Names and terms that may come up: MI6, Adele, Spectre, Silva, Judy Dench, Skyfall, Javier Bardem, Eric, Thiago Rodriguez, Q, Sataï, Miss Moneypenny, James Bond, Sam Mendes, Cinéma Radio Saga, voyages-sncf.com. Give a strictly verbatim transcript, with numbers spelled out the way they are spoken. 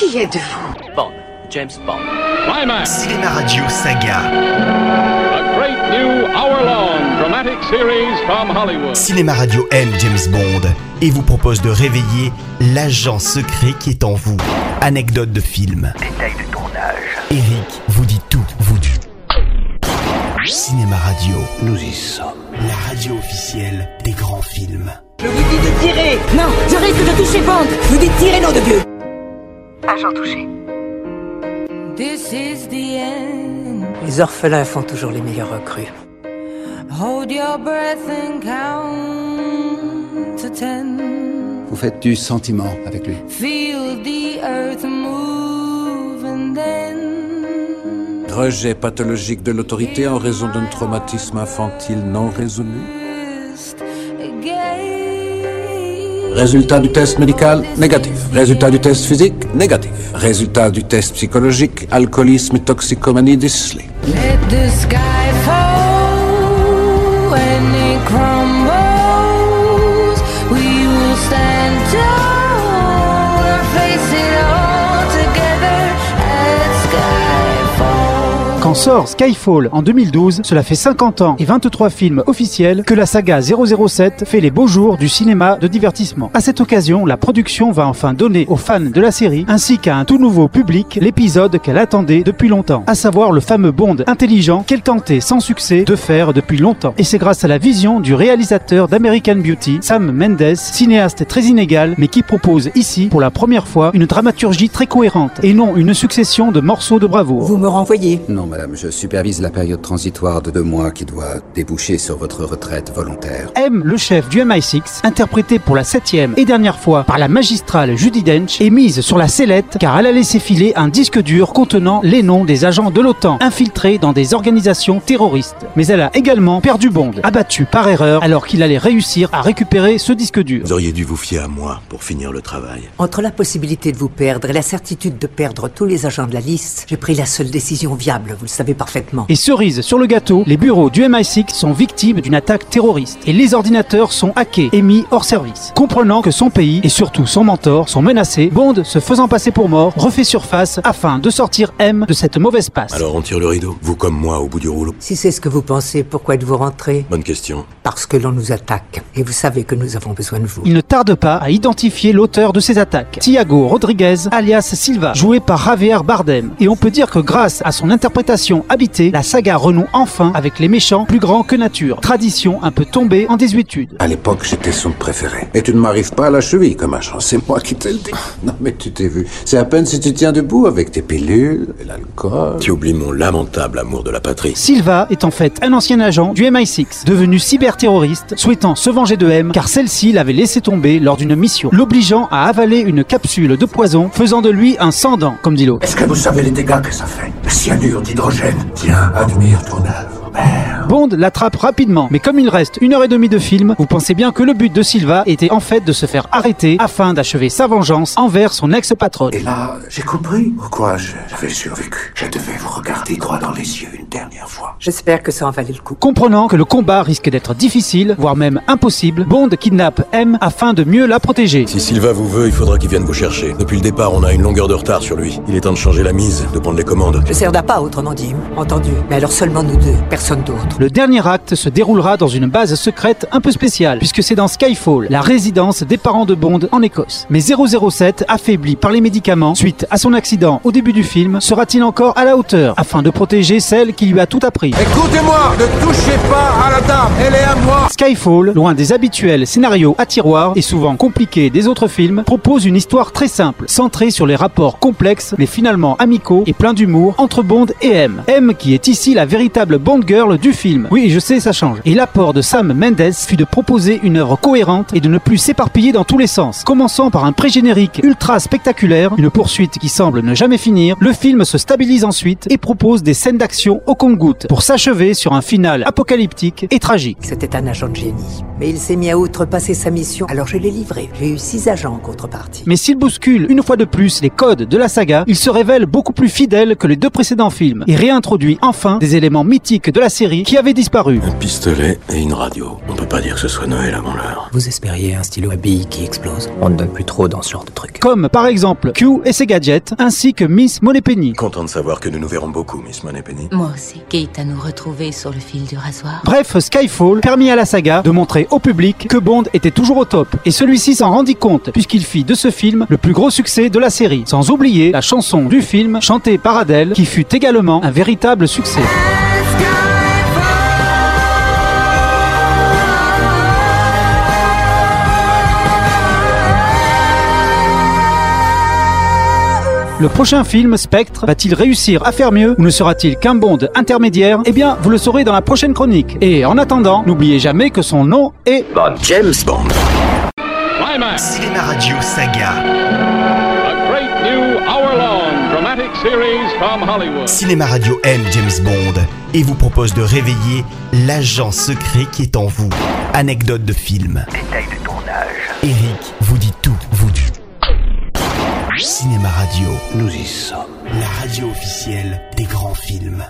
Qui êtes-vous? Bond. James Bond. Climax. Cinéma Radio Saga. Great new hour-long dramatic series from Hollywood. Cinéma Radio aime James Bond et vous propose de réveiller l'agent secret qui est en vous. Anecdote de film. Détail de tournage. Eric vous dit tout, vous dit. Cinéma Radio, nous y sommes. La radio officielle des grands films. Je vous dis de tirer. Non, je risque de toucher Bond. Je vous dis de tirer, nom de Dieu. Agent touché. This is the end. Les orphelins font toujours les meilleurs recrues. Hold your breath and count to ten. Vous faites du sentiment avec lui. Feel the earth move and then. Rejet pathologique de l'autorité en raison d'un traumatisme infantile non résolu. Résultat du test médical, négatif. Résultat du test physique, négatif. Résultat du test psychologique, alcoolisme et toxicomanie décelée. Let the sky fall when it crumbles. We will stand tall and face it all together at Skyfall. Quand sort Skyfall en deux mille douze, cela fait cinquante ans et vingt-trois films officiels que la saga zéro zéro sept fait les beaux jours du cinéma de divertissement. À cette occasion, la production va enfin donner aux fans de la série, ainsi qu'à un tout nouveau public, l'épisode qu'elle attendait depuis longtemps, à savoir le fameux Bond intelligent qu'elle tentait sans succès de faire depuis longtemps. Et c'est grâce à la vision du réalisateur d'American Beauty, Sam Mendes, cinéaste très inégal, mais qui propose ici, pour la première fois, une dramaturgie très cohérente, et non une succession de morceaux de bravoure. Vous me renvoyez ? Non, madame, je supervise la période transitoire de deux mois qui doit déboucher sur votre retraite volontaire. M, le chef du M I six, interprété pour la septième et dernière fois par la magistrale Judy Dench, est mise sur la sellette car elle a laissé filer un disque dur contenant les noms des agents de l'OTAN infiltrés dans des organisations terroristes. Mais elle a également perdu Bond, abattu par erreur alors qu'il allait réussir à récupérer ce disque dur. Vous auriez dû vous fier à moi pour finir le travail. Entre la possibilité de vous perdre et la certitude de perdre tous les agents de la liste, j'ai pris la seule décision viable, vous le savez parfaitement. Et cerise sur le gâteau, les bureaux du M I six sont victimes d'une attaque terroriste et les ordinateurs sont hackés et mis hors service. Comprenant que son pays et surtout son mentor sont menacés, Bond, se faisant passer pour mort, refait surface afin de sortir M de cette mauvaise passe. Alors on tire le rideau, vous comme moi au bout du rouleau. Si c'est ce que vous pensez, pourquoi êtes-vous rentré? Bonne question. Parce que l'on nous attaque et vous savez que nous avons besoin de vous. Il ne tarde pas à identifier l'auteur de ces attaques, Thiago Rodriguez, alias Silva, joué par Javier Bardem. Et on peut dire que grâce à son interprétation habitée, la saga renoue enfin avec les méchants plus grands que nature. Tradition un peu tombée en désuétude. À l'époque, j'étais son préféré. Et tu ne m'arrives pas à la cheville comme un chant, c'est moi qui te le dis. Non mais tu t'es vu. C'est à peine si tu tiens debout avec tes pilules et l'alcool. Tu oublies mon lamentable amour de la patrie. Silva est en fait un ancien agent du M I six, devenu cyberterroriste, souhaitant se venger de M car celle-ci l'avait laissé tomber lors d'une mission, l'obligeant à avaler une capsule de poison, faisant de lui un sans-dents, comme dit l'autre. Est-ce que vous savez les dégâts que ça fait? Le cyanure dit. Tiens, admire ton œuvre, merde. Bond l'attrape rapidement, mais comme il reste une heure et demie de film, vous pensez bien que le but de Silva était en fait de se faire arrêter afin d'achever sa vengeance envers son ex-patronne. Et là, j'ai compris pourquoi j'avais survécu. Je devais vous regarder droit dans les yeux une dernière fois. J'espère que ça en valait le coup. Comprenant que le combat risque d'être difficile, voire même impossible, Bond kidnappe M afin de mieux la protéger. Si Silva vous veut, il faudra qu'il vienne vous chercher. Depuis le départ, on a une longueur de retard sur lui. Il est temps de changer la mise, de prendre les commandes. Je sers d'appât, autrement dit, entendu. Mais alors seulement nous deux, personne d'autre. Le dernier acte se déroulera dans une base secrète un peu spéciale, puisque c'est dans Skyfall, la résidence des parents de Bond en Écosse. Mais zéro zéro sept, affaibli par les médicaments, suite à son accident au début du film, sera-t-il encore à la hauteur, afin de protéger celle qui lui a tout appris? Écoutez-moi, ne touchez pas à la dame, elle est à moi. Skyfall, loin des habituels scénarios à tiroir et souvent compliqués des autres films, propose une histoire très simple, centrée sur les rapports complexes, mais finalement amicaux et pleins d'humour entre Bond et M. M qui est ici la véritable Bond Girl du film. Oui, je sais, ça change. Et l'apport de Sam Mendes fut de proposer une œuvre cohérente et de ne plus s'éparpiller dans tous les sens. Commençant par un pré-générique ultra spectaculaire, une poursuite qui semble ne jamais finir, le film se stabilise ensuite et propose des scènes d'action au compte-gouttes pour s'achever sur un final apocalyptique et tragique. C'était un agent de génie, mais il s'est mis à outrepasser sa mission, alors je l'ai livré. J'ai eu six agents en contrepartie. Mais s'il bouscule une fois de plus les codes de la saga, il se révèle beaucoup plus fidèle que les deux précédents films et réintroduit enfin des éléments mythiques de de la série qui avait disparu. Un pistolet et une radio. On peut pas dire que ce soit Noël avant l'heure. Vous espériez un stylo à billes qui explose. On ne donne plus trop dans ce genre de truc. Comme par exemple Q et ses gadgets, ainsi que Miss Moneypenny. Content de savoir que nous nous verrons beaucoup, Miss Moneypenny. Moi aussi, quitte à nous retrouver sur le fil du rasoir. Bref, Skyfall permit à la saga de montrer au public que Bond était toujours au top. Et celui-ci s'en rendit compte, puisqu'il fit de ce film le plus gros succès de la série. Sans oublier la chanson du film, chantée par Adele, qui fut également un véritable succès. Le prochain film, Spectre, va-t-il réussir à faire mieux ou ne sera-t-il qu'un Bond intermédiaire? Eh bien, vous le saurez dans la prochaine chronique. Et en attendant, n'oubliez jamais que son nom est... Bond. James Bond. Cinéma Radio Saga. A great new hour-long dramatic series from Hollywood. Cinéma Radio aime James Bond et vous propose de réveiller l'agent secret qui est en vous. Anecdote de film. Détail de tournage. Eric vous dit tout, vous dit tout. Cinéma Radio, nous y sommes. La radio officielle des grands films.